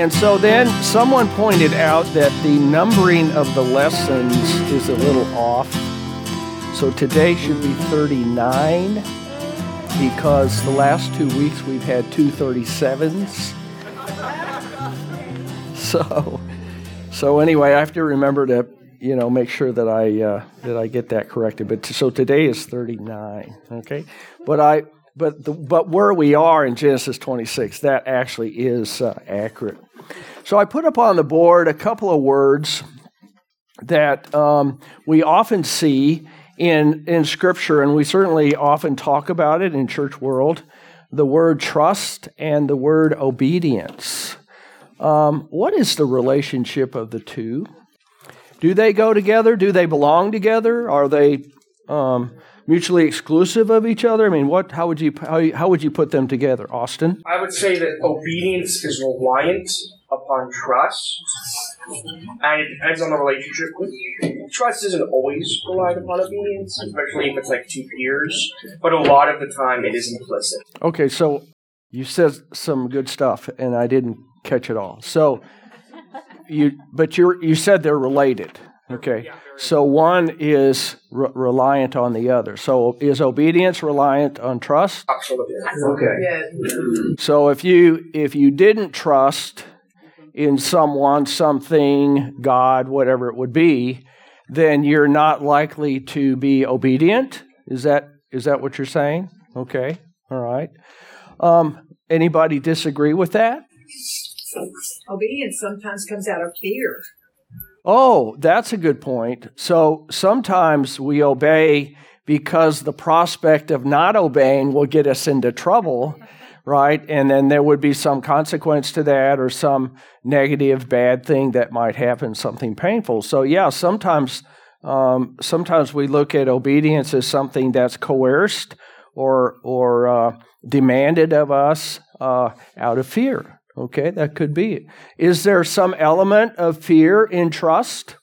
And so then someone pointed out that the numbering of the lessons is a little off. So today should be 39, because the last 2 weeks we've had two 37s. So anyway, I have to remember to, make sure that I get that corrected. But so today is 39, okay? But where we are in Genesis 26, that actually is accurate. So I put up on the board a couple of words that we often see in Scripture, and we certainly often talk about it in church world, the word trust and the word obedience. What is the relationship of the two? Do they go together? Do they belong together? Are they mutually exclusive of each other? I mean, how would you put them together, Austin? I would say that obedience is reliant upon trust, and it depends on the relationship. Trust isn't always relied upon obedience, especially if it's like two peers, but a lot of the time it is implicit. Okay, so you said some good stuff, and I didn't catch it all. So you said they're related. Okay, so one is reliant on the other. So is obedience reliant on trust? Absolutely. Okay. So if you didn't trust in someone, something, God, whatever it would be, then you're not likely to be obedient. Is that what you're saying? Okay. All right. Anybody disagree with that? Obedience sometimes comes out of fear. Oh, that's a good point. So sometimes we obey because the prospect of not obeying will get us into trouble, right? And then there would be some consequence to that, or some negative, bad thing that might happen, something painful. So yeah, sometimes we look at obedience as something that's coerced or demanded of us out of fear. Okay, that could be it. Is there some element of fear in trust?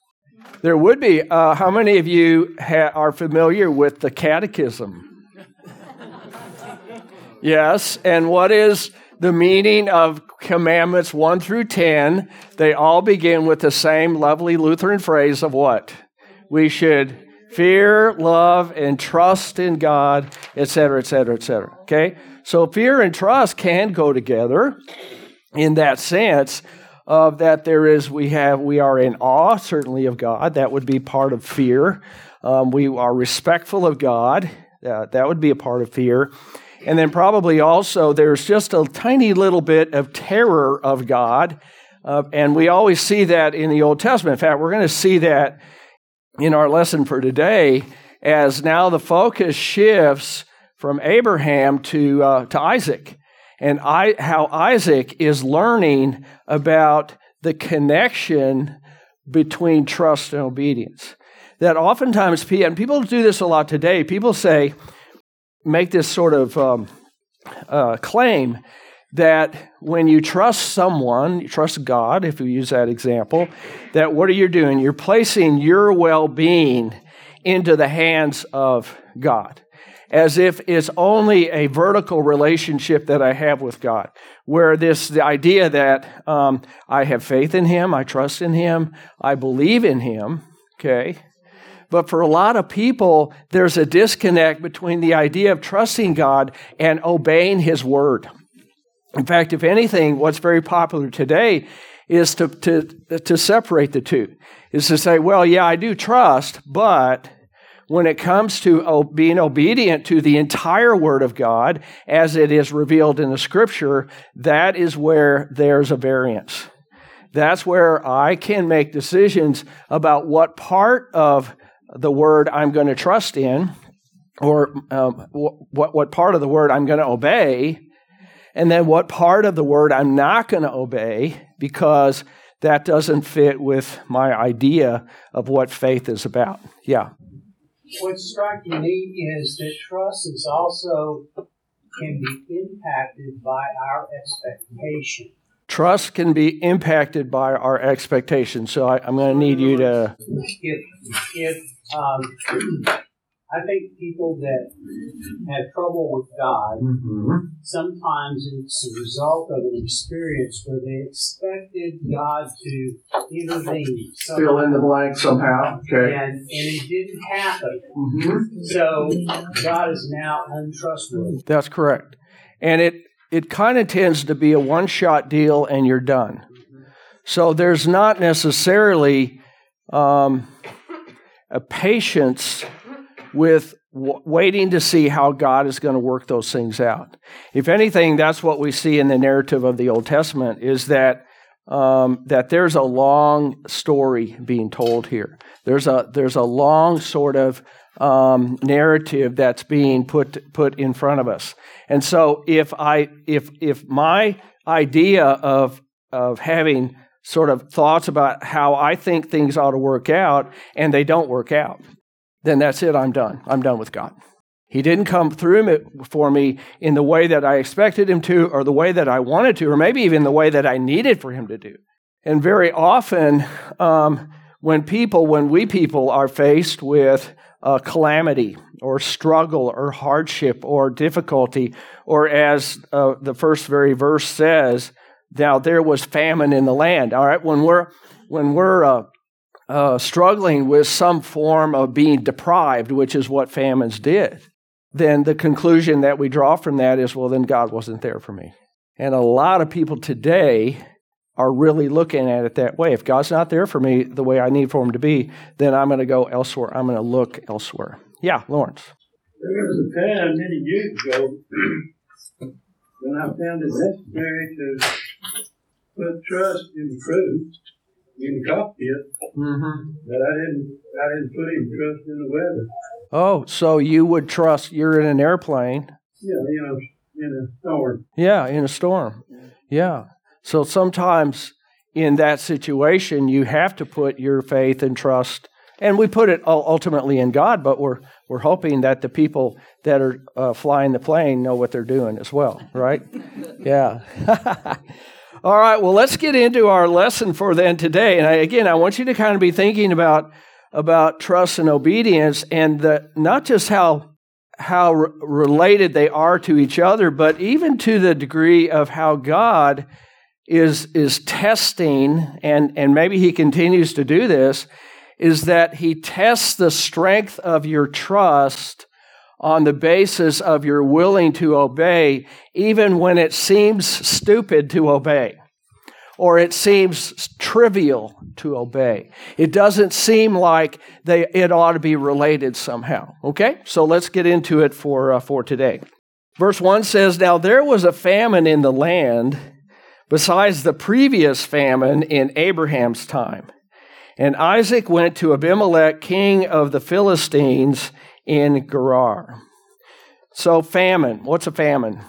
There would be. How many of you are familiar with the Catechism? Yes, and what is the meaning of commandments 1 through 10? They all begin with the same lovely Lutheran phrase of what? We should fear, love, and trust in God, etc., etc., etc. Okay, so fear and trust can go together. In that sense of that we are in awe, certainly, of God. That would be part of fear. We are respectful of God. That would be a part of fear. And then probably also there's just a tiny little bit of terror of God. And we always see that in the Old Testament. In fact, we're going to see that in our lesson for today, as now the focus shifts from Abraham to Isaac. And how Isaac is learning about the connection between trust and obedience. That oftentimes, and people do this a lot today, people say, make this sort of claim that when you trust someone, you trust God, if we use that example, that what are you doing? You're placing your well-being into the hands of God, as if it's only a vertical relationship that I have with God, where the idea that I have faith in Him, I trust in Him, I believe in Him, okay? But for a lot of people, there's a disconnect between the idea of trusting God and obeying His Word. In fact, if anything, what's very popular today is to separate the two, is to say, well, yeah, I do trust, but when it comes to being obedient to the entire Word of God, as it is revealed in the Scripture, that is where there's a variance. That's where I can make decisions about what part of the Word I'm going to trust in, or what part of the Word I'm going to obey, and then what part of the Word I'm not going to obey, because that doesn't fit with my idea of what faith is about. Yeah. What's striking me is that trust is also can be impacted by our expectation. Trust can be impacted by our expectation. So I'm going to need you to. If I think people that have trouble with God, sometimes it's a result of an experience where they expected God to intervene. Fill in the blank somehow. Okay. And it didn't happen. So God is now untrustworthy. That's correct. And it kind of tends to be a one-shot deal and you're done. So there's not necessarily a patience with waiting to see how God is going to work those things out. If anything, that's what we see in the narrative of the Old Testament, is that there's a long story being told here. There's a long sort of narrative that's being put in front of us. And so if my idea of having sort of thoughts about how I think things ought to work out and they don't work out, then that's it, I'm done. I'm done with God. He didn't come through for me in the way that I expected him to, or the way that I wanted to, or maybe even the way that I needed for him to do. And very often, when we people are faced with calamity or struggle or hardship or difficulty, or as the first very verse says, now there was famine in the land. All right, when we're struggling with some form of being deprived, which is what famines did, then the conclusion that we draw from that is, well, then God wasn't there for me. And a lot of people today are really looking at it that way. If God's not there for me the way I need for him to be, then I'm going to go elsewhere. I'm going to look elsewhere. Yeah, Lawrence. There was a time many years ago when I found it necessary to put trust in the truth, in the cockpit, but I didn't put any trust in the weather. Oh, so you would trust, you're in an airplane. Yeah, in a storm. Yeah, in a storm. Yeah. So sometimes in that situation, you have to put your faith and trust, and we put it ultimately in God, but we're hoping that the people that are flying the plane know what they're doing as well, right? Yeah. All right, well, let's get into our lesson for then today. And I want you to kind of be thinking about trust and obedience, and not just how related they are to each other, but even to the degree of how God is testing, and maybe he continues to do this, is that he tests the strength of your trust on the basis of your willing to obey, even when it seems stupid to obey, or it seems trivial to obey. It doesn't seem like it ought to be related somehow. Okay, so let's get into it for today. Verse 1 says, "Now there was a famine in the land, besides the previous famine in Abraham's time. And Isaac went to Abimelech, king of the Philistines, in Gerar." So famine. What's a famine?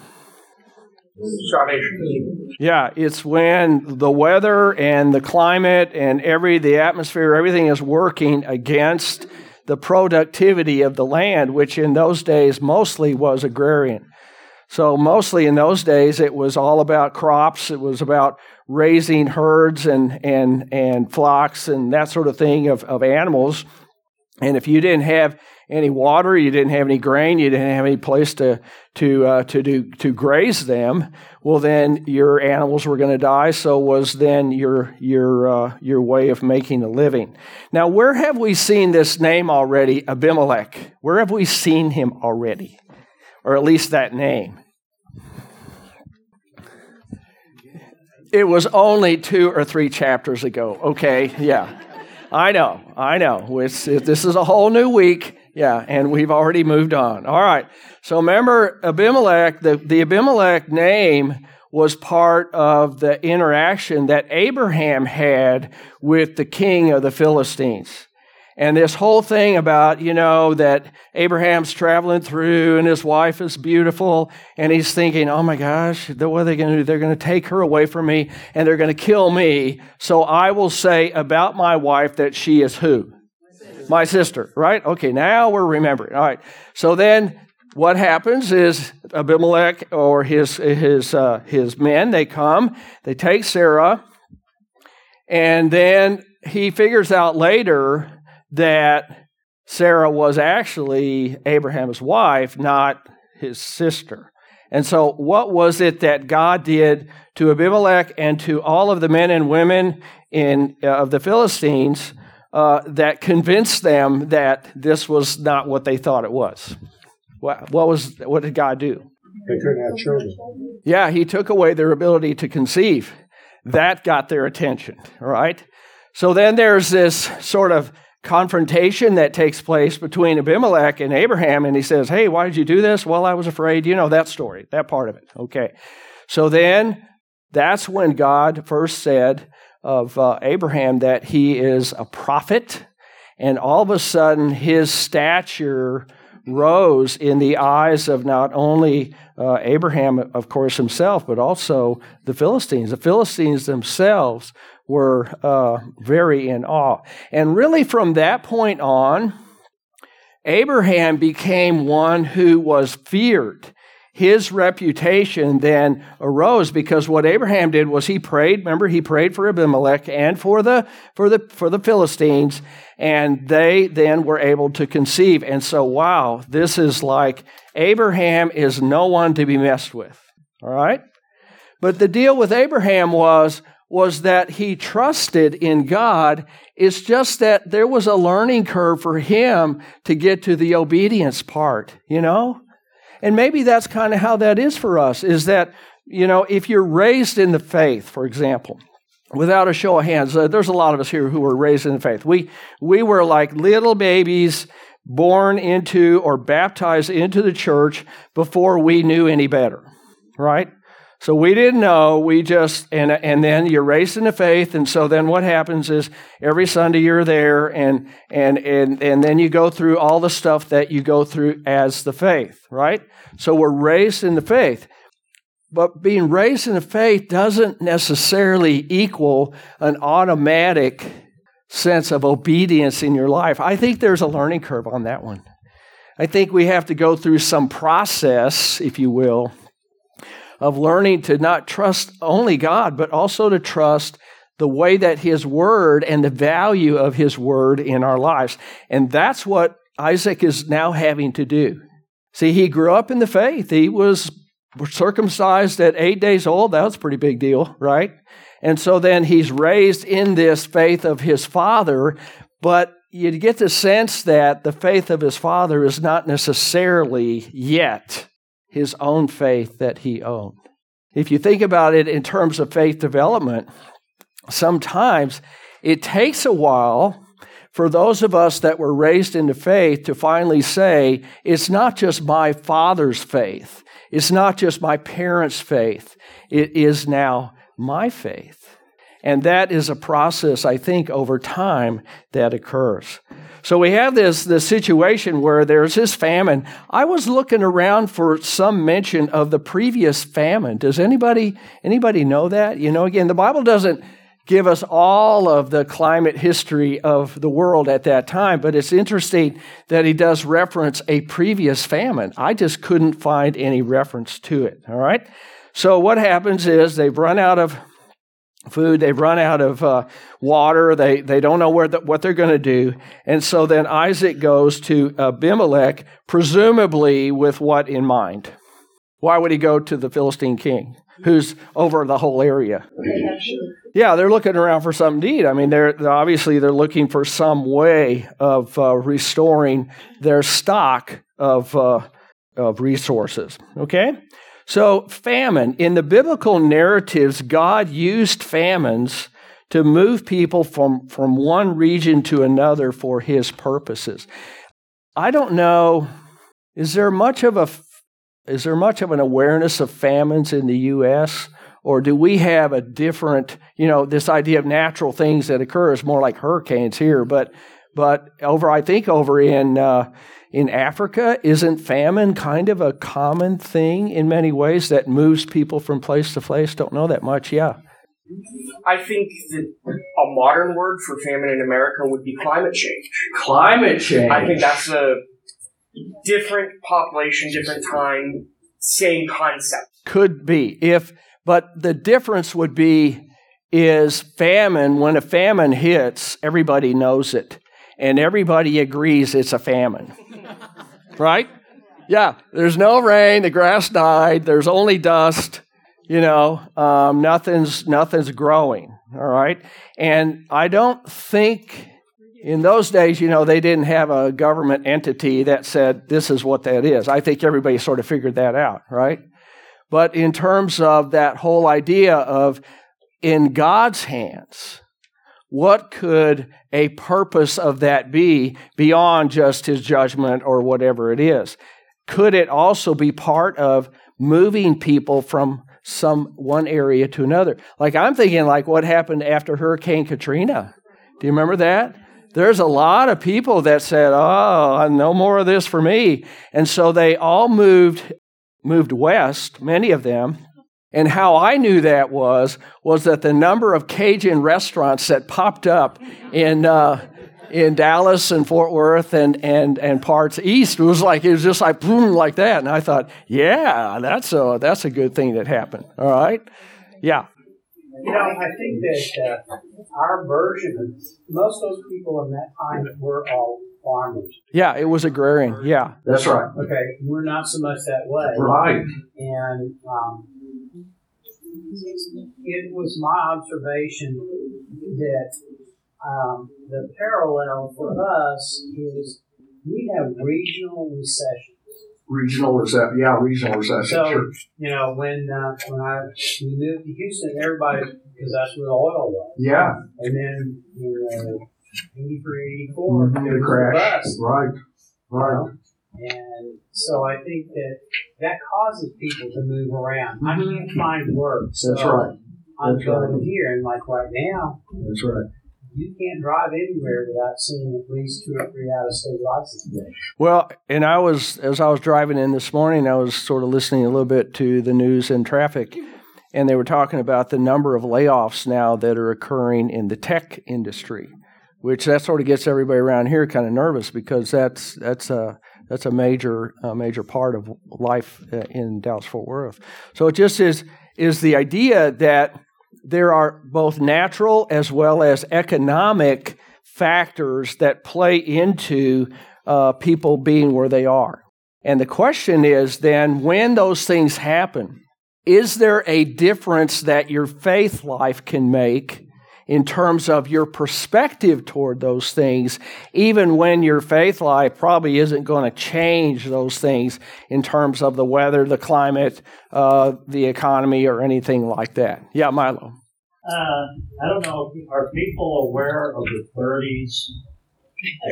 Starvation. Yeah, it's when the weather and the climate and the atmosphere, everything is working against the productivity of the land, which in those days mostly was agrarian. So mostly in those days, it was all about crops. It was about raising herds and flocks and that sort of thing of animals. And if you didn't have any water, you didn't have any grain, you didn't have any place to graze them, well, then your animals were going to die. So was then your way of making a living. Now, where have we seen this name already, Abimelech? Where have we seen him already, or at least that name? It was only 2 or 3 chapters ago. Okay, yeah. I know. This is a whole new week. Yeah, and we've already moved on. All right. So remember, Abimelech, the Abimelech name was part of the interaction that Abraham had with the king of the Philistines. And this whole thing about, that Abraham's traveling through and his wife is beautiful, and he's thinking, oh my gosh, what are they going to do? They're going to take her away from me and they're going to kill me. So I will say about my wife that she is who? My sister, right? Okay, now we're remembering. All right. So then what happens is Abimelech or his men, they come, they take Sarah, and then he figures out later that Sarah was actually Abraham's wife, not his sister. And so what was it that God did to Abimelech and to all of the men and women of the Philistines that convinced them that this was not what they thought it was? What did God do? They couldn't have children. Yeah, he took away their ability to conceive. That got their attention, right? So then there's this sort of confrontation that takes place between Abimelech and Abraham, and he says, hey, why did you do this? Well, I was afraid. You know that story, that part of it. Okay. So then that's when God first said of Abraham that he is a prophet, and all of a sudden his stature rose in the eyes of not only Abraham, of course, himself, but also the Philistines. The Philistines themselves were very in awe. And really from that point on, Abraham became one who was feared. His reputation then arose because what Abraham did was he prayed. Remember, he prayed for Abimelech and for the Philistines, and they then were able to conceive. And so, wow, this is like Abraham is no one to be messed with. All right? But the deal with Abraham was that he trusted in God. It's just that there was a learning curve for him to get to the obedience part, you know? And maybe that's kind of how that is for us, is that, you know, if you're raised in the faith, for example, without a show of hands, there's a lot of us here who were raised in the faith. We were like little babies born into or baptized into the church before we knew any better, right? So we didn't know, and then you're raised in the faith, and so then what happens is every Sunday you're there, and then you go through all the stuff that you go through as the faith, right? So we're raised in the faith. But being raised in the faith doesn't necessarily equal an automatic sense of obedience in your life. I think there's a learning curve on that one. I think we have to go through some process, if you will, of learning to not trust only God, but also to trust the way that His Word and the value of His Word in our lives. And that's what Isaac is now having to do. See, he grew up in the faith. He was circumcised at 8 days old. That was a pretty big deal, right? And so then he's raised in this faith of his father, but you get the sense that the faith of his father is not necessarily yet his own faith that he owned. If you think about it in terms of faith development, sometimes it takes a while for those of us that were raised into faith to finally say, it's not just my father's faith, it's not just my parents' faith, it is now my faith. And that is a process, I think, over time that occurs. So we have this situation where there's this famine. I was looking around for some mention of the previous famine. Does anybody know that? You know, again, the Bible doesn't give us all of the climate history of the world at that time, but it's interesting that he does reference a previous famine. I just couldn't find any reference to it, all right? So what happens is they've run out of food, they've run out of water, they don't know what they're going to do, and so then Isaac goes to Abimelech, presumably with what in mind? Why would he go to the Philistine king, who's over the whole area? Yeah, they're looking around for something to eat. I mean, they're obviously looking for some way of restoring their stock of resources, okay? So famine, in the biblical narratives, God used famines to move people from one region to another for His purposes. I don't know, is there much of an awareness of famines in the U.S., or do we have a different, you know, this idea of natural things that occur is more like hurricanes here, but over in Africa, isn't famine kind of a common thing in many ways that moves people from place to place? Don't know that much, yeah. I think that a modern word for famine in America would be climate change. Climate change. I think that's a different population, different time, same concept. Could be. But the difference would be is famine, when a famine hits, everybody knows it. and everybody agrees it's a famine. Right? Yeah, there's no rain, the grass died, there's only dust, you know, nothing's growing, all right? And I don't think in those days, you know, they didn't have a government entity that said this is what that is. I think everybody sort of figured that out, right? But in terms of that whole idea of in God's hands, what could a purpose of that be beyond just his judgment or whatever it is? Could it also be part of moving people from one area to another? Like I'm thinking like what happened after Hurricane Katrina. Do you remember that? There's a lot of people that said, oh, no more of this for me. And so they all moved west, many of them. And how I knew that was that the number of Cajun restaurants that popped up in Dallas and Fort Worth and parts east it was just like boom like that. And I thought, yeah, that's a good thing that happened. All right, yeah. You know, I think that our version, most of those people in that time were all farmers. Yeah, it was agrarian. Yeah, that's right. Okay, we're not so much that way. Right, and. It was my observation that the parallel for us is we have regional recessions. Regional recession. So, sure. You know, when we moved to Houston, everybody, because that's where the oil was. Yeah. And then, you know, 83, 84, it was a crash. Right. And so I think that causes people to move around. I can't find work. So that's right. I'm going here, and like right now, that's right. You can't drive anywhere without seeing at least 2 or 3 out-of-state licenses. Well, and as I was driving in this morning, I was sort of listening a little bit to the news and traffic, and they were talking about the number of layoffs now that are occurring in the tech industry, which that sort of gets everybody around here kind of nervous because that's a major part of life in Dallas-Fort Worth. So it just is the idea that there are both natural as well as economic factors that play into people being where they are. And the question is then, when those things happen, is there a difference that your faith life can make in terms of your perspective toward those things, even when your faith life probably isn't going to change those things in terms of the weather, the climate, the economy, or anything like that? Yeah, Milo. I don't know. Are people aware of the 30s?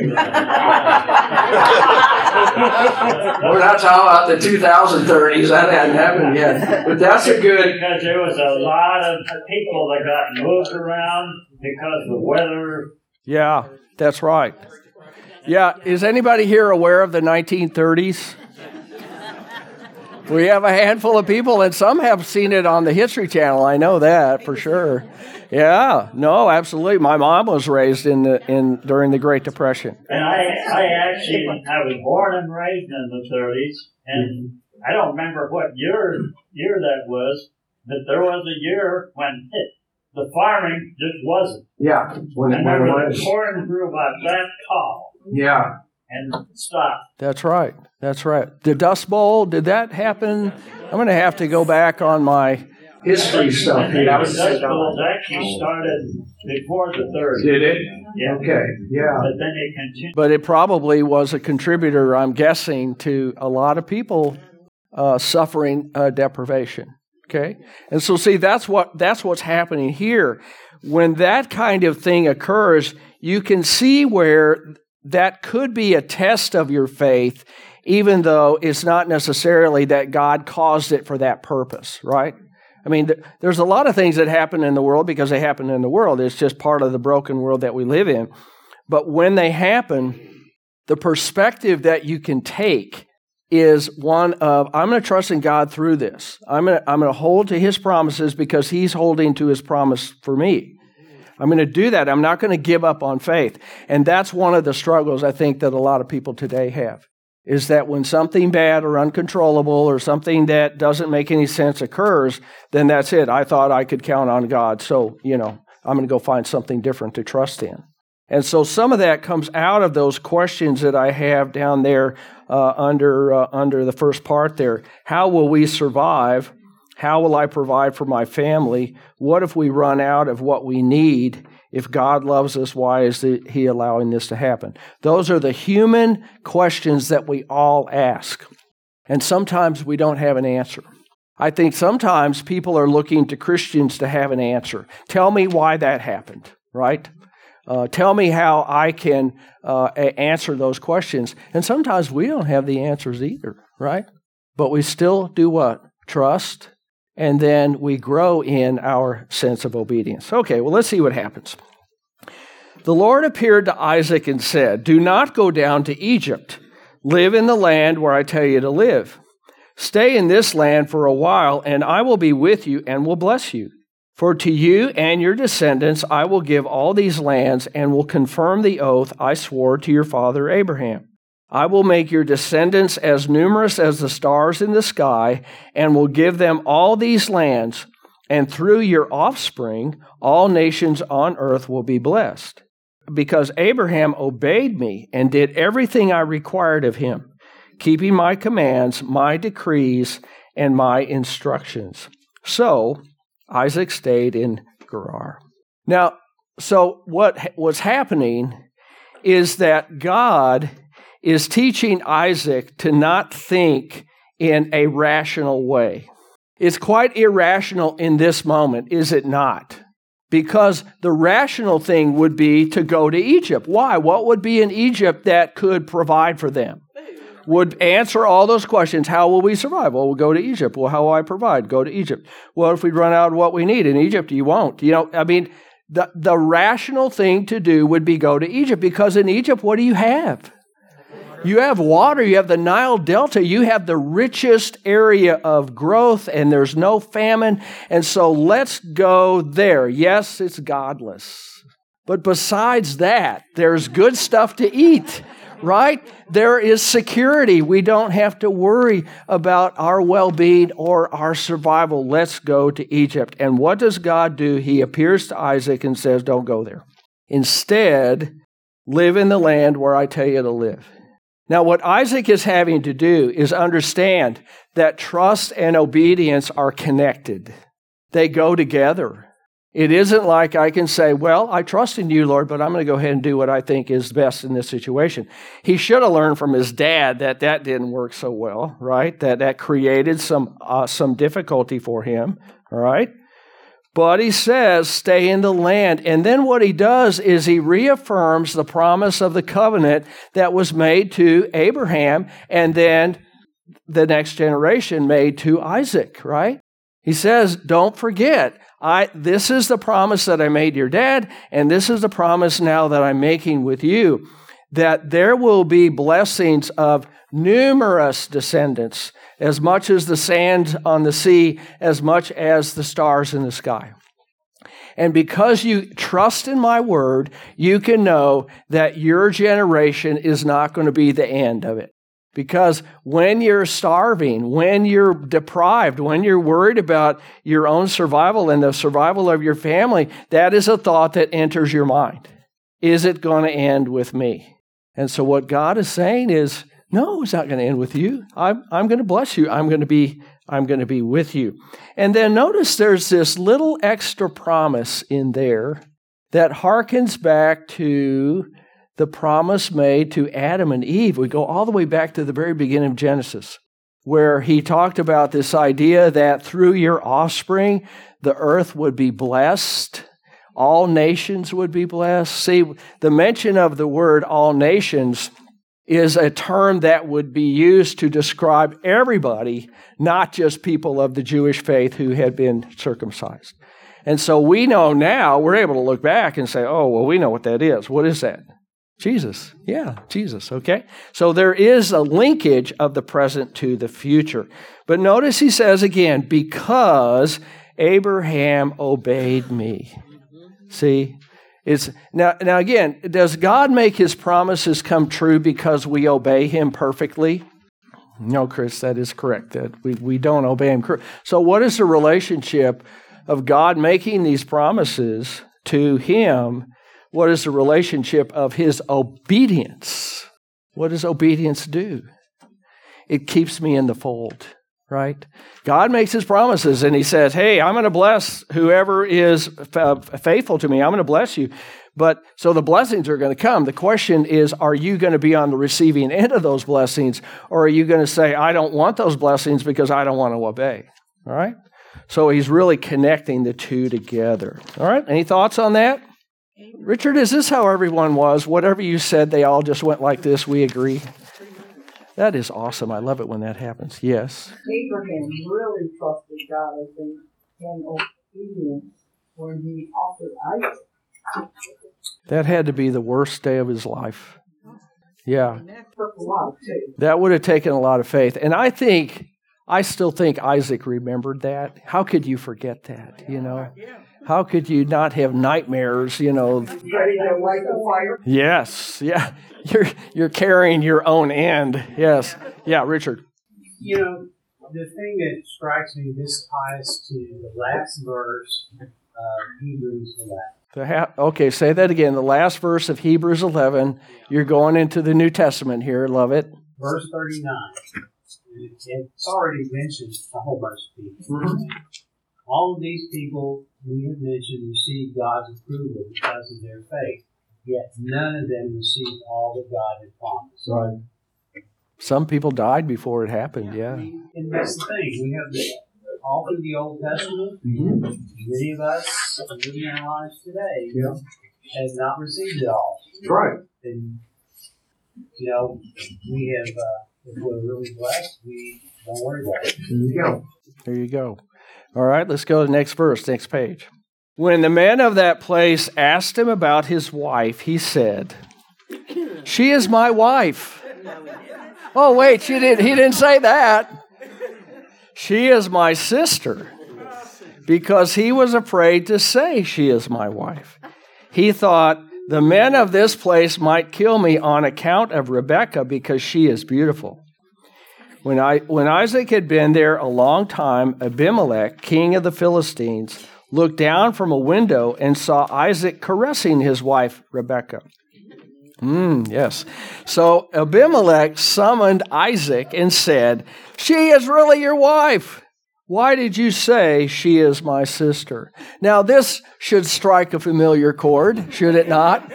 Well, not talking about the 2030s. That hadn't happened yet. But that's a good... Because there was a lot of people that got moved around because of the weather. Yeah, that's right. Yeah, is anybody here aware of the 1930s? We have a handful of people, and some have seen it on the History Channel. I know that for sure. Yeah, no, absolutely. My mom was raised during the Great Depression. And I was born and raised in the 30s, and I don't remember what year that was, but there was a year when the farming just wasn't. Yeah, the corn grew about that tall. Yeah. And stop. That's right. The Dust Bowl, did that happen? I'm going to have to go back on my history stuff. The Dust Bowl actually started before the 30s. Did it? Yeah. Okay, yeah. But then it continued. But it probably was a contributor, I'm guessing, to a lot of people suffering deprivation. Okay? And so, see, that's what's happening here. When that kind of thing occurs, you can see where... that could be a test of your faith, even though it's not necessarily that God caused it for that purpose, right? I mean, there's a lot of things that happen in the world because they happen in the world. It's just part of the broken world that we live in. But when they happen, the perspective that you can take is one of, I'm going to trust in God through this. I'm going to hold to His promises because He's holding to His promise for me. I'm going to do that. I'm not going to give up on faith. And that's one of the struggles I think that a lot of people today have, is that when something bad or uncontrollable or something that doesn't make any sense occurs, then that's it. I thought I could count on God, so, you know, I'm going to go find something different to trust in. And so some of that comes out of those questions that I have down there under the first part there. How will we survive? How will I provide for my family? What if we run out of what we need? If God loves us, why is He allowing this to happen? Those are the human questions that we all ask. And sometimes we don't have an answer. I think sometimes people are looking to Christians to have an answer. Tell me why that happened, right? Tell me how I can answer those questions. And sometimes we don't have the answers either, right? But we still do what? Trust. And then we grow in our sense of obedience. Okay, well, let's see what happens. The Lord appeared to Isaac and said, "Do not go down to Egypt. Live in the land where I tell you to live. Stay in this land for a while, and I will be with you and will bless you. For to you and your descendants I will give all these lands and will confirm the oath I swore to your father Abraham. I will make your descendants as numerous as the stars in the sky and will give them all these lands, and through your offspring all nations on earth will be blessed. Because Abraham obeyed me and did everything I required of him, keeping my commands, my decrees, and my instructions." So Isaac stayed in Gerar. Now, so what was happening is that God is teaching Isaac to not think in a rational way. It's quite irrational in this moment, is it not? Because the rational thing would be to go to Egypt. Why? What would be in Egypt that could provide for them? Would answer all those questions. How will we survive? Well, we'll go to Egypt. Well, how will I provide? Go to Egypt. Well, if we run out of what we need in Egypt, you won't. You know, I mean, the rational thing to do would be go to Egypt, because in Egypt, what do you have? You have water, you have the Nile Delta, you have the richest area of growth, and there's no famine, and so let's go there. Yes, it's godless, but besides that, there's good stuff to eat, right? There is security. We don't have to worry about our well-being or our survival. Let's go to Egypt. And what does God do? He appears to Isaac and says, don't go there. Instead, live in the land where I tell you to live. Now, what Isaac is having to do is understand that trust and obedience are connected. They go together. It isn't like I can say, well, I trust in you, Lord, but I'm going to go ahead and do what I think is best in this situation. He should have learned from his dad that that didn't work so well, right? That created some difficulty for him, all right? But he says, stay in the land. And then what he does is he reaffirms the promise of the covenant that was made to Abraham and then the next generation made to Isaac, right? He says, don't forget, this is the promise that I made your dad, and this is the promise now that I'm making with you, that there will be blessings of numerous descendants, as much as the sand on the sea, as much as the stars in the sky. And because you trust in my word, you can know that your generation is not going to be the end of it. Because when you're starving, when you're deprived, when you're worried about your own survival and the survival of your family, that is a thought that enters your mind. Is it going to end with me? And so what God is saying is, no, it's not going to end with you. I'm going to bless you. I'm going to be with you. And then notice there's this little extra promise in there that harkens back to the promise made to Adam and Eve. We go all the way back to the very beginning of Genesis, where he talked about this idea that through your offspring, the earth would be blessed. All nations would be blessed. See, the mention of the word all nations is a term that would be used to describe everybody, not just people of the Jewish faith who had been circumcised. And so we know now, we're able to look back and say, oh, well, we know what that is. What is that? Jesus. Yeah, Jesus, okay? So there is a linkage of the present to the future. But notice he says again, because Abraham obeyed me. See? It's, now again, does God make his promises come true because we obey him perfectly? No, Chris, that is correct. That we don't obey him. So what is the relationship of God making these promises to him What is the relationship of his obedience? What does obedience do? It keeps me in the fold, right? God makes his promises and he says, hey, I'm going to bless whoever is faithful to me. I'm going to bless you. But so the blessings are going to come. The question is, are you going to be on the receiving end of those blessings? Or are you going to say, I don't want those blessings because I don't want to obey? All right? So he's really connecting the two together. All right? Any thoughts on that? Richard, is this how everyone was? Whatever you said, they all just went like this. We agree. That is awesome. I love it when that happens. Yes? Abraham really trusted God, I think, in obedience when he offered Isaac. That had to be the worst day of his life. Yeah. That would have taken a lot of faith. And I still think Isaac remembered that. How could you forget that, you know? How could you not have nightmares, you know? Yes, yeah. You're carrying your own end. Yes. Yeah, Richard. You know, the thing that strikes me, this ties to the last verse of Hebrews 11. Okay, say that again. The last verse of Hebrews 11. You're going into the New Testament here. Love it. Verse 39. It's already mentioned a whole bunch of people. Mm-hmm. All of these people we have mentioned received God's approval because of their faith, yet none of them received all that God had promised. Right. Some people died before it happened, yeah. And that's the thing. We have all through the Old Testament, mm-hmm. many of us living our lives today have not received it all. Right. And, you know, we have, if we're really blessed, we don't worry about it. There you go. All right, let's go to the next verse, next page. When the men of that place asked him about his wife, he said, "She is my wife." Oh, wait, he didn't say that. "She is my sister," because he was afraid to say, "She is my wife." He thought, "The men of this place might kill me on account of Rebekah, because she is beautiful." When Isaac had been there a long time, Abimelech, king of the Philistines, looked down from a window and saw Isaac caressing his wife, Rebekah. Yes. So Abimelech summoned Isaac and said, "She is really your wife. Why did you say she is my sister?" Now, this should strike a familiar chord, should it not?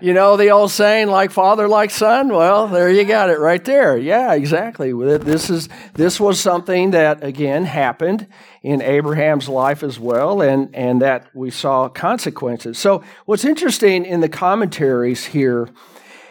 You know the old saying, like father, like son? Well, there you got it right there. Yeah, exactly. This was something that, again, happened in Abraham's life as well, and that we saw consequences. So what's interesting in the commentaries here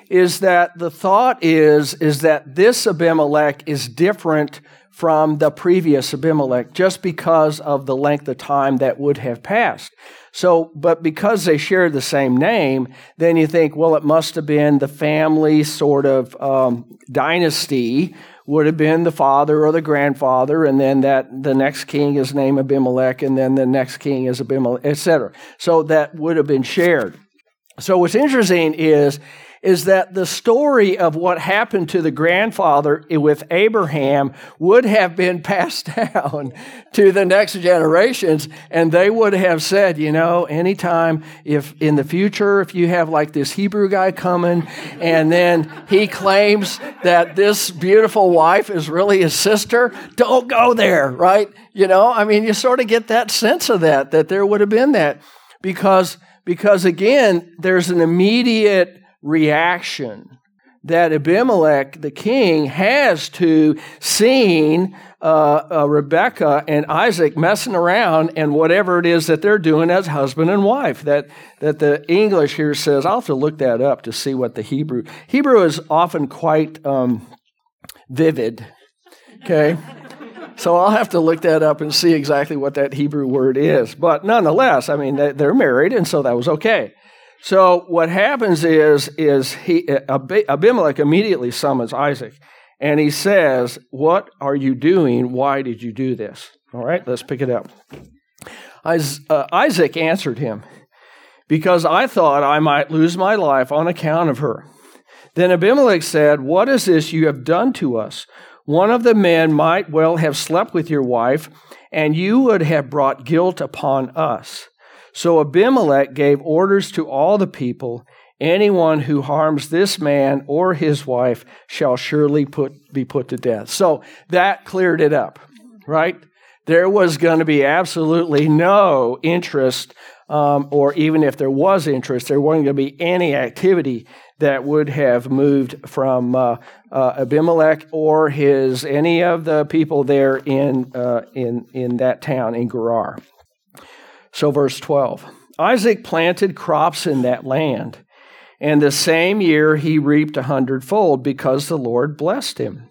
is that the thought is that this Abimelech is different from the previous Abimelech just because of the length of time that would have passed. So, but because they shared the same name, then you think, well, it must have been the family sort of dynasty would have been the father or the grandfather, and then that the next king is named Abimelech, and then the next king is Abimelech, etc. So that would have been shared. So what's interesting is that the story of what happened to the grandfather with Abraham would have been passed down to the next generations, and they would have said, you know, anytime if in the future, if you have like this Hebrew guy coming, and then he claims that this beautiful wife is really his sister, don't go there, right? You know, I mean, you sort of get that sense of that there would have been that. Because again, there's an immediate reaction that Abimelech, the king, has to seeing Rebekah and Isaac messing around and whatever it is that they're doing as husband and wife. That the English here says, I'll have to look that up to see what the Hebrew is often quite vivid, okay? So I'll have to look that up and see exactly what that Hebrew word is. But nonetheless, I mean, they're married, and so that was okay. So what happens Abimelech immediately summons Isaac, and he says, "What are you doing? Why did you do this?" All right, let's pick it up. Isaac answered him, "Because I thought I might lose my life on account of her." Then Abimelech said, "What is this you have done to us? One of the men might well have slept with your wife, and you would have brought guilt upon us." So Abimelech gave orders to all the people, anyone who harms this man or his wife shall surely be put to death. So that cleared it up, right? There was going to be absolutely no interest, or even if there was interest, there wasn't going to be any activity that would have moved from Abimelech or any of the people there in that town in Gerar. So verse 12, Isaac planted crops in that land, and the same year he reaped 100-fold because the Lord blessed him.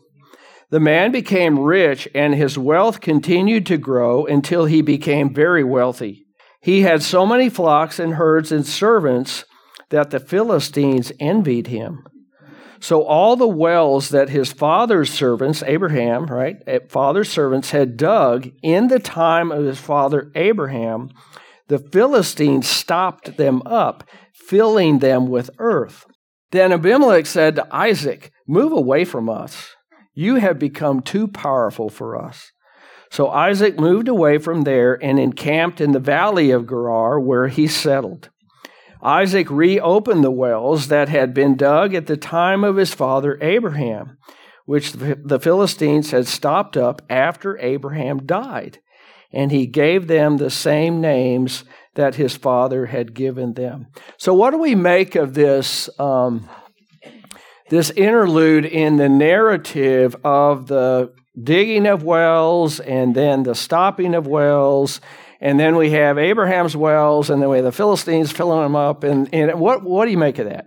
The man became rich, and his wealth continued to grow until he became very wealthy. He had so many flocks and herds and servants that the Philistines envied him. So all the wells that his father's servants, Abraham, right, father's servants had dug in the time of his father Abraham, the Philistines stopped them up, filling them with earth. Then Abimelech said to Isaac, "Move away from us. You have become too powerful for us." So Isaac moved away from there and encamped in the valley of Gerar, where he settled. Isaac reopened the wells that had been dug at the time of his father Abraham, which the Philistines had stopped up after Abraham died, and he gave them the same names that his father had given them. So what do we make of this, this interlude in the narrative of the digging of wells and then the stopping of wells? And then we have Abraham's wells, and then we have the Philistines filling them up. And what do you make of that?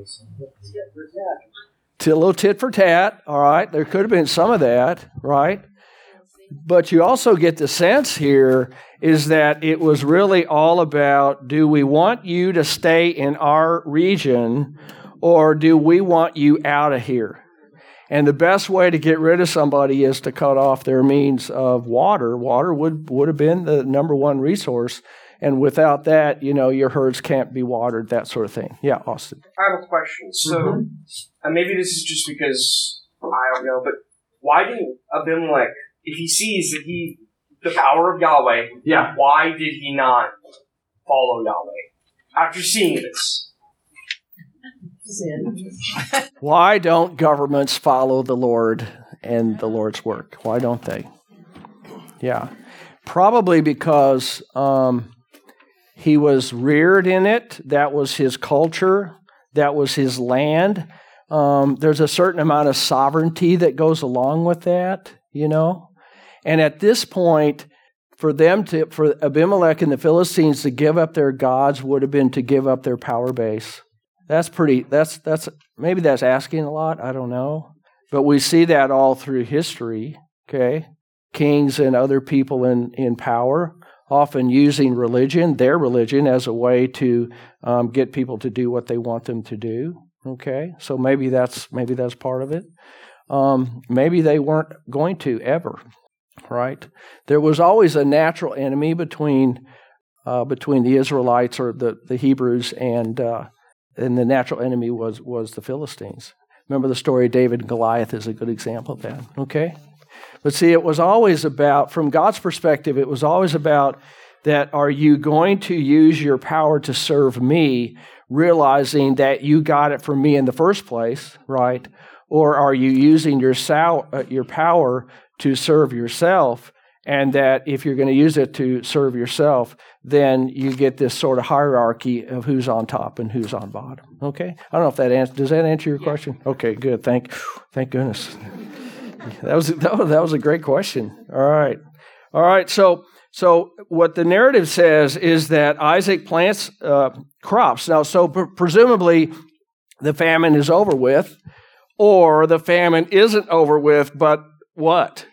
It's a little tit for tat, all right? There could have been some of that, right? But you also get the sense here is that it was really all about, do we want you to stay in our region, or do we want you out of here? And the best way to get rid of somebody is to cut off their means of water. Water would have been the number one resource. And without that, you know, your herds can't be watered, that sort of thing. Yeah, Austin. I have a question. So maybe this is just because, I don't know, but why didn't Abimelech, if he sees that the power of Yahweh, yeah, why did he not follow Yahweh after seeing this? Why don't governments follow the Lord and the Lord's work? Why don't they? Yeah. Probably because he was reared in it. That was his culture. That was his land. There's a certain amount of sovereignty that goes along with that, you know. And at this point, for Abimelech and the Philistines to give up their gods would have been to give up their power base. That's maybe that's asking a lot, I don't know. But we see that all through history, okay? Kings and other people in power often using religion, their religion, as a way to get people to do what they want them to do, okay? So maybe that's part of it. Maybe they weren't going to ever, right? There was always a natural enemy between the Israelites or the Hebrews and the natural enemy was the Philistines. Remember the story of David and Goliath is a good example of that, okay? But see, it was always about, from God's perspective, it was always about that, are you going to use your power to serve me, realizing that you got it from me in the first place, right? Or are you using your power to serve yourself, and that if you're going to use it to serve yourself, then you get this sort of hierarchy of who's on top and who's on bottom. Okay? I don't know if that does that answer your question? Okay, good. Thank goodness. That was a great question. All right. So what the narrative says is that Isaac plants crops. Now, so presumably the famine is over with, or the famine isn't over with, but what?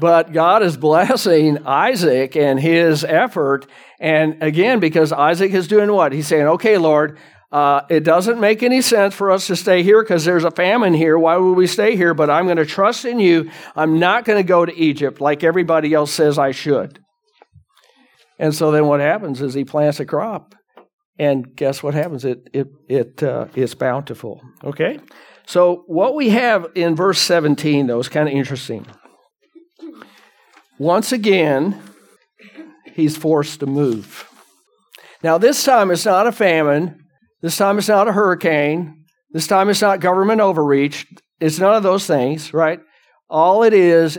But God is blessing Isaac and his effort. And again, because Isaac is doing what? He's saying, okay, Lord, it doesn't make any sense for us to stay here because there's a famine here. Why would we stay here? But I'm going to trust in you. I'm not going to go to Egypt like everybody else says I should. And so then what happens is he plants a crop. And guess what happens? It's bountiful. Okay? So what we have in verse 17, though, is kind of interesting. Once again, he's forced to move. Now, this time it's not a famine. This time it's not a hurricane. This time it's not government overreach. It's none of those things, right? All it is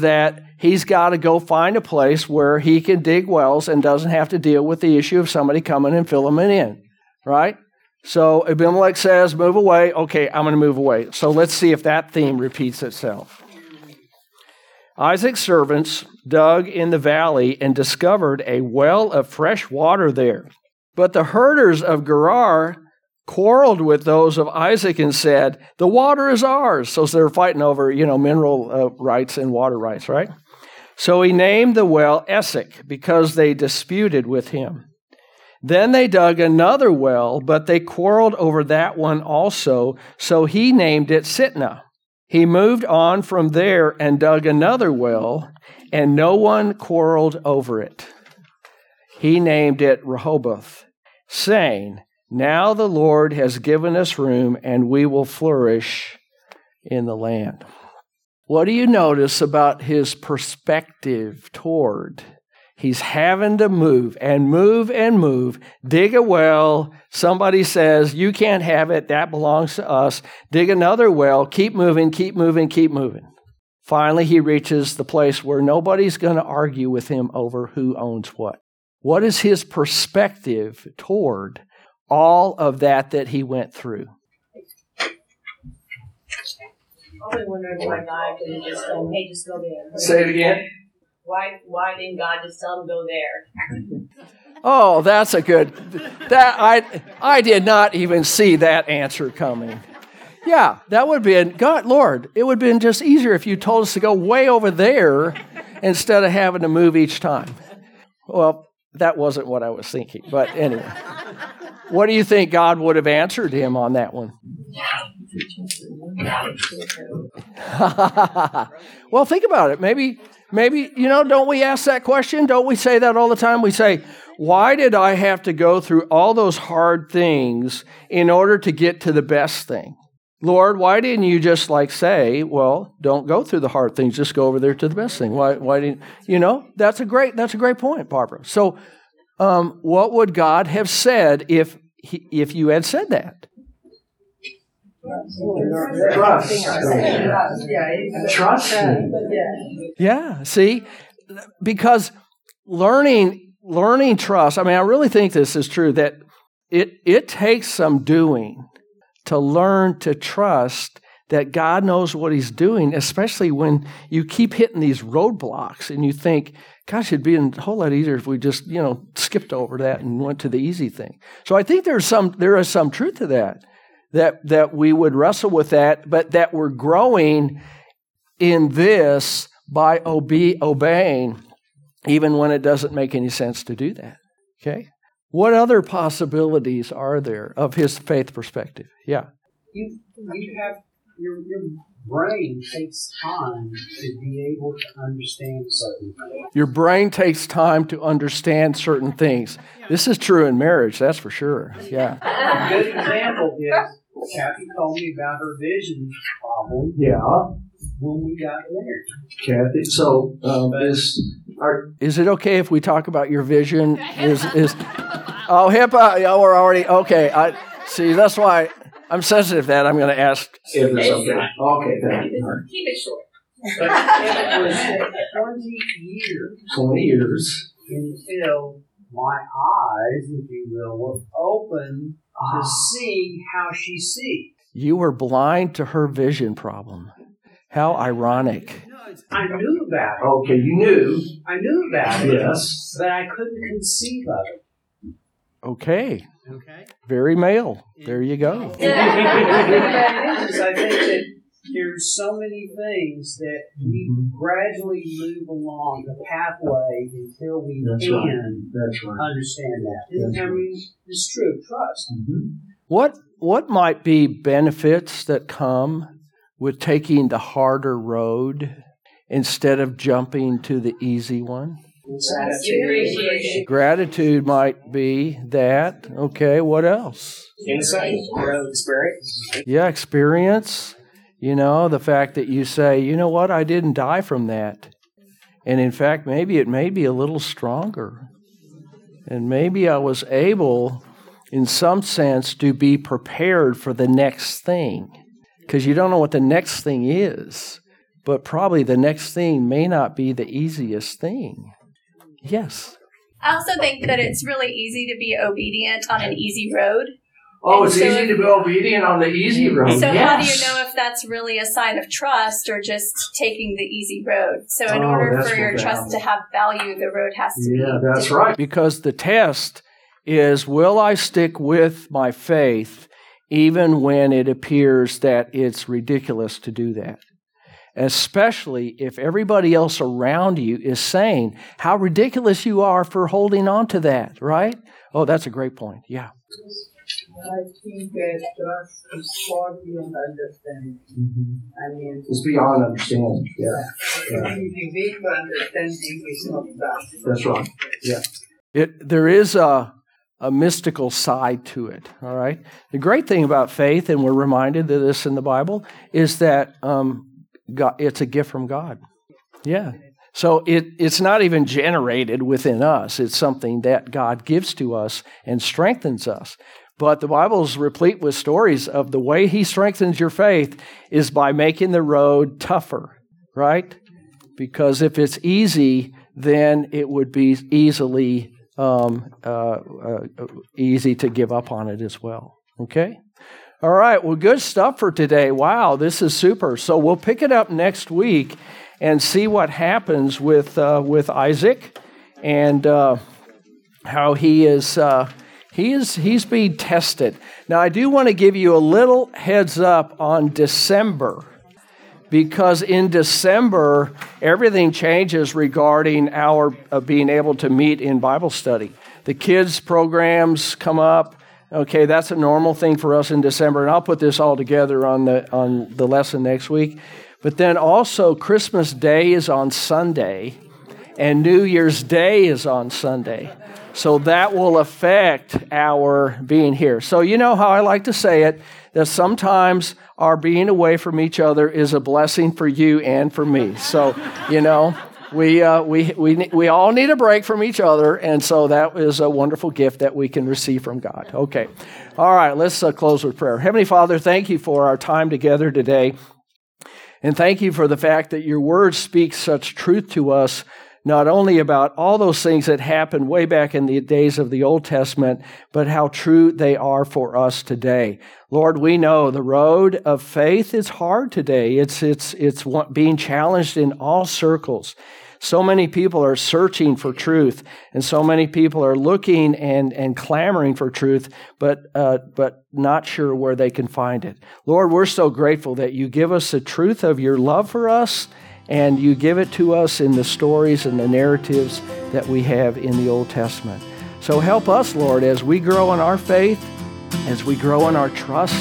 that he's got to go find a place where he can dig wells and doesn't have to deal with the issue of somebody coming and filling it in, right? So Abimelech says, move away. Okay, I'm going to move away. So let's see if that theme repeats itself. Isaac's servants dug in the valley and discovered a well of fresh water there. But the herders of Gerar quarreled with those of Isaac and said, the water is ours. So they're fighting over, mineral rights and water rights, right? So he named the well Essek because they disputed with him. Then they dug another well, but they quarreled over that one also. So he named it Sitna. He moved on from there and dug another well, and no one quarreled over it. He named it Rehoboth, saying, now the Lord has given us room, and we will flourish in the land. What do you notice about his perspective toward? He's having to move and move and move, dig a well. Somebody says, you can't have it. That belongs to us. Dig another well. Keep moving, keep moving, keep moving. Finally, he reaches the place where nobody's going to argue with him over who owns what. What is his perspective toward all of that he went through? I've been wondering why God didn't just go, hey, just go there. Say it again. Why didn't God just tell him go there? Oh, that's a good. That I did not even see that answer coming. Yeah, that would have been God, Lord. It would have been just easier if you told us to go way over there instead of having to move each time. Well, that wasn't what I was thinking, but anyway. What do you think God would have answered him on that one? Well, think about it. Maybe, don't we ask that question? Don't we say that all the time? We say, why did I have to go through all those hard things in order to get to the best thing? Lord, why didn't you just say, well, don't go through the hard things, just go over there to the best thing? Why didn't that's a great point, Barbara. So what would God have said if you had said that? Trust. Yeah, see? Because learning trust, I really think this is true, that it takes some doing to learn to trust that God knows what he's doing, especially when you keep hitting these roadblocks and you think, gosh, it'd be a whole lot easier if we just, skipped over that and went to the easy thing. So I think there is some truth to that we would wrestle with that, but that we're growing in this by obeying, even when it doesn't make any sense to do that, okay? What other possibilities are there of his faith perspective? Yeah. You have your brain takes time to be able to understand certain things. Your brain takes time to understand certain things. This is true in marriage, that's for sure. Yeah. A good example is Kathy told me about her vision problem. Yeah. When we got married, Kathy. So is it okay if we talk about your vision? Oh, HIPAA. Yeah, we're already okay. I see. That's why. I'm sensitive to that. I'm going to ask if it's okay. Okay, thank you. Keep it short. But it was 20 years until my eyes, if you will, were open to seeing how she sees. You were blind to her vision problem. How ironic. I knew about it. Okay, you knew. I knew about it. Yes. But I couldn't conceive of it. Okay. Very male. There you go. I think that there's so many things that we gradually move along the pathway until we understand that. It's true. Trust. Mm-hmm. What might be benefits that come with taking the harder road instead of jumping to the easy one? Gratitude might be that. Okay, what else? Insight, experience. Yeah, experience. The fact that you say, you know what, I didn't die from that. And in fact, maybe it may be a little stronger. And maybe I was able, in some sense, to be prepared for the next thing. Because you don't know what the next thing is. But probably the next thing may not be the easiest thing. Yes? I also think that it's really easy to be obedient on an easy road. Oh, and it's so easy to be obedient on the easy road. So yes. How do you know if that's really a sign of trust or just taking the easy road? So in order for your trust to have value, the road has to be. Yeah, that's right. Because the test is, will I stick with my faith even when it appears that it's ridiculous to do that? Especially if everybody else around you is saying how ridiculous you are for holding on to that, right? Oh, that's a great point. Yeah. I think that trust is far beyond understanding. Mm-hmm. I mean, it's beyond understanding. Yeah. The way for understanding is not trust. That's right. Yeah. There is a mystical side to it. All right. The great thing about faith, and we're reminded of this in the Bible, is that God, it's a gift from God. Yeah. So it's not even generated within us. It's something that God gives to us and strengthens us. But the Bible is replete with stories of the way He strengthens your faith is by making the road tougher, right? Because if it's easy, then it would be easily easy to give up on it as well. Okay? All right. Well, good stuff for today. Wow, this is super. So we'll pick it up next week and see what happens with Isaac and how he is. He's being tested. Now, I do want to give you a little heads up on December, because in December, everything changes regarding our being able to meet in Bible study. The kids' programs come up. Okay, that's a normal thing for us in December, and I'll put this all together on the lesson next week. But then also, Christmas Day is on Sunday, and New Year's Day is on Sunday. So that will affect our being here. So you know how I like to say it, that sometimes our being away from each other is a blessing for you and for me. So, you know, we all need a break from each other, and so that is a wonderful gift that we can receive from God. Okay. All right, let's close with prayer. Heavenly Father, thank you for our time together today, and thank you for the fact that your word speaks such truth to us, not only about all those things that happened way back in the days of the Old Testament, but how true they are for us today. Lord, we know the road of faith is hard today. It's being challenged in all circles. So many people are searching for truth, and so many people are looking and clamoring for truth, but not sure where they can find it. Lord, we're so grateful that you give us the truth of your love for us, and you give it to us in the stories and the narratives that we have in the Old Testament. So help us, Lord, as we grow in our faith, as we grow in our trust,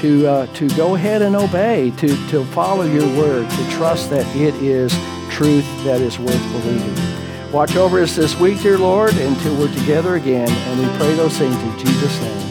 to go ahead and obey, to follow your word, to trust that it is truth that is worth believing. Watch over us this week, dear Lord, until we're together again, and we pray those things in Jesus' name.